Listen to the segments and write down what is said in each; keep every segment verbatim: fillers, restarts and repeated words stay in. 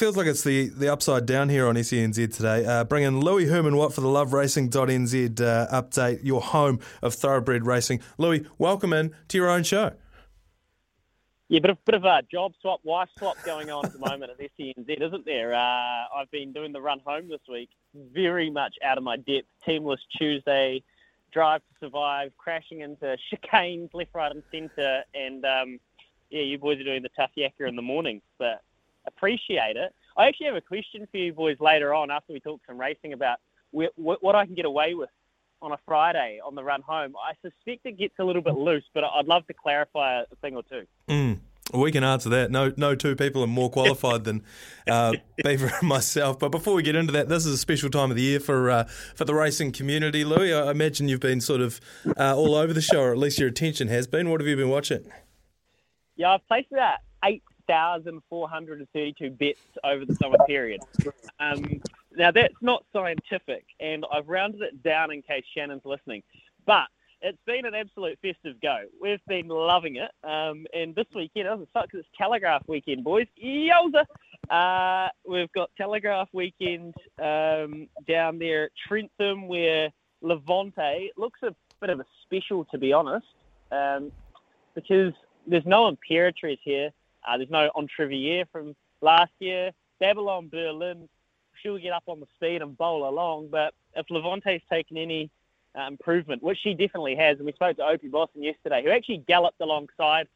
feels like it's the, the upside down here on S E N Z today. Uh, bringing Louis Herman Watt for the love racing dot n z uh, update, your home of thoroughbred racing. Louis, welcome in to your own show. Yeah, a bit of, bit of a job swap, wife swap going on at the moment at S E N Z, isn't there? Uh, I've been doing the run home this week, very much out of my depth. Teamless Tuesday, drive to survive, crashing into chicanes left, right and centre, and um, yeah, you boys are doing the tough yakka in the morning, but appreciate it. I actually have a question for you boys later on after we talk some racing about wh- wh- what I can get away with on a Friday on the run home. I suspect it gets a little bit loose, but I'd love to clarify a thing or two. Mm, we can answer that. No no two people are more qualified than uh, Beaver and myself. But before we get into that, this is a special time of the year for uh, for the racing community. Louis, I imagine you've been sort of uh, all over the show, or at least your attention has been. What have you been watching? Yeah, I've placed about eight thousand four hundred thirty-two bets over the summer period. Um Now, that's not scientific, and I've rounded it down in case Shannon's listening. But it's been an absolute festive go. We've been loving it. Um, and this weekend, it doesn't suck because it's Telegraph weekend, boys. Yowza! Uh, we've got Telegraph weekend um, down there at Trentham, where Levante looks a bit of a special, to be honest, um, because there's no Imperatrice here. Uh, there's no Entrivier from last year. Babylon Berlin, she'll get up on the speed and bowl along, but if Levante's taken any uh, improvement, which she definitely has, and we spoke to Opie Boston yesterday, who actually galloped alongside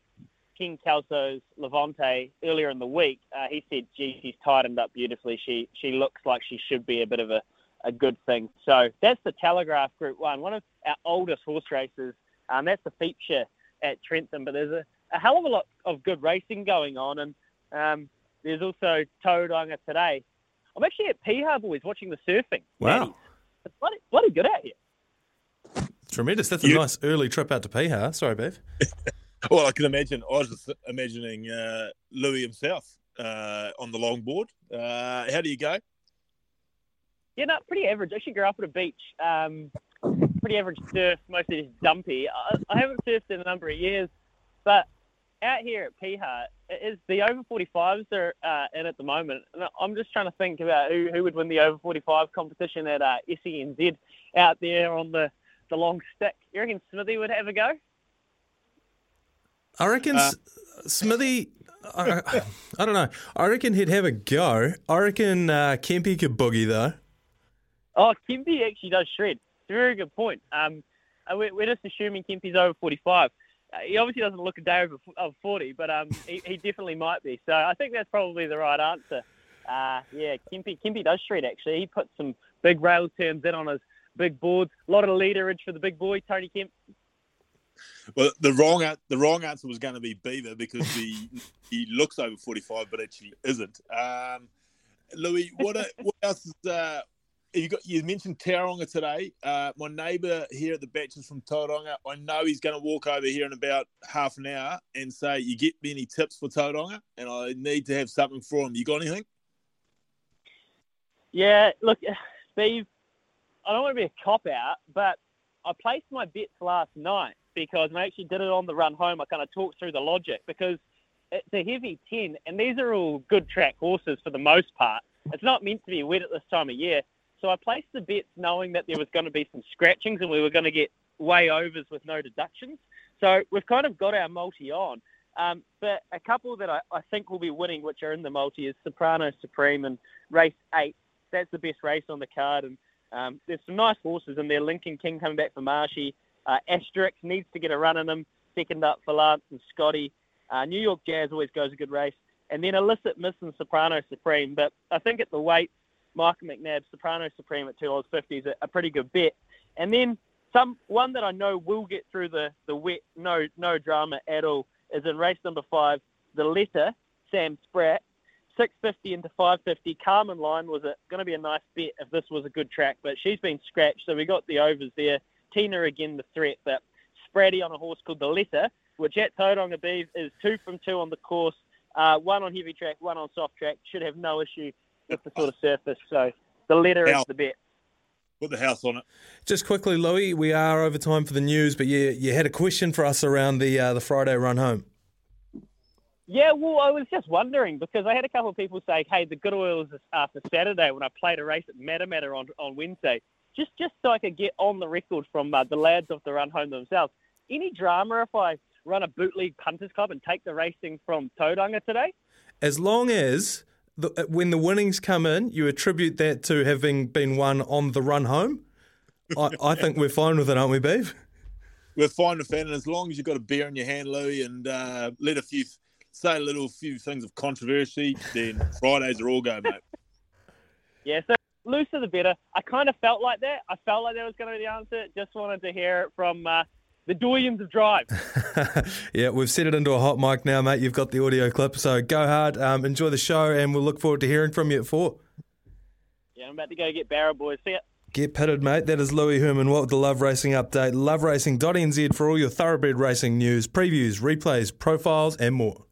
King Kelso's Levante earlier in the week, uh, he said, gee, she's tightened up beautifully. She she looks like she should be a bit of a, a good thing. So that's the Telegraph Group one, one of our oldest horse races. Um, that's the feature at Trentham, but there's a, a hell of a lot of good racing going on, and um, there's also Tauranga today. I'm actually at Piha, boys, watching the surfing. Wow. Daddy. It's bloody, bloody good out here. Tremendous. That's a you... nice early trip out to Piha. Sorry, Bev. Well, I can imagine. I was just imagining uh, Louis himself uh, on the longboard. Uh, how do you go? Yeah, no, pretty average. I actually grew up at a beach. Um, pretty average surf, mostly just dumpy. I, I haven't surfed in a number of years, but out here at Piha, is the over forty-fives are uh, in at the moment. And I'm just trying to think about who, who would win the over forty-five competition at uh, S E N Z out there on the, the long stick. You reckon Smithy would have a go? I reckon uh. S- Smithy, I, I don't know. I reckon he'd have a go. I reckon uh, Kempy could boogie, though. Oh, Kempy actually does shred. It's a very good point. Um, we're, we're just assuming Kempy's over forty-five. He obviously doesn't look a day of forty, but um, he, he definitely might be. So I think that's probably the right answer. Uh, yeah, Kempy, Kempy does shred, actually. He put some big rail turns in on his big boards. A lot of leaderage for the big boy, Tony Kemp. Well, the wrong the wrong answer was going to be Beaver because he he looks over forty-five, but actually isn't. Um, Louis, what are, what else is... Uh, You, got, you mentioned Tauranga today. Uh, my neighbour here at the Bachelor's from Tauranga, I know he's going to walk over here in about half an hour and say, you get me any tips for Tauranga? And I need to have something for him. You got anything? Yeah, look, Steve, I don't want to be a cop-out, but I placed my bets last night because and I actually did it on the run home. I kind of talked through the logic because it's a heavy ten, and these are all good track horses for the most part. It's not meant to be wet at this time of year. So I placed the bets knowing that there was going to be some scratchings and we were going to get way overs with no deductions. So we've kind of got our multi on. Um, but a couple that I, I think will be winning, which are in the multi, is Soprano Supreme and race eight. That's the best race on the card. And um, there's some nice horses in there. Lincoln King coming back for Marshy. Uh, Asterix needs to get a run in him. Second up for Lance and Scotty. Uh, New York Jazz always goes a good race. And then Illicit Miss and Soprano Supreme. But I think at the weight, Michael McNabb, Soprano Supreme at two dollars fifty is a, a pretty good bet. And then some one that I know will get through the, the wet, no no drama at all, is in race number five, The Letter, Sam Spratt, six fifty into five fifty. Carmen Line was going to be a nice bet if this was a good track, but she's been scratched, so we got the overs there. Tina again, the threat, but Spratty on a horse called The Letter, which at Tauranga Beeve is two from two on the course, uh, one on heavy track, one on soft track, should have no issue with the sort of surface, so the letter house. Is the bet. Put the house on it. Just quickly, Louis, we are over time for the news, but you, you had a question for us around the uh, the Friday run home. Yeah, well, I was just wondering, because I had a couple of people say, hey, the good oils are for Saturday when I played a race at Matamata on, on Wednesday. Just just so I could get on the record from uh, the lads of the run home themselves. Any drama if I run a bootleg punters club and take the racing from Tauranga today? As long as the, when the winnings come in, you attribute that to having been won on the run home. I, I think we're fine with it, aren't we, Beav? We're fine with that, and as long as you've got a beer in your hand, Louis, and uh, let a few... Say a little few things of controversy, then Fridays are all go, mate. Yeah, so looser the better. I kind of felt like that. I felt like that was going to be the answer. Just wanted to hear it from uh, the doyens of drive. Yeah, we've set it into a hot mic now, mate. You've got the audio clip, so go hard, um, enjoy the show, and we'll look forward to hearing from you at four. Yeah, I'm about to go get barrel, boys. See ya. Get pitted, mate. That is Louis Herman Watt with the Love Racing Update. love racing dot n z for all your thoroughbred racing news, previews, replays, profiles, and more.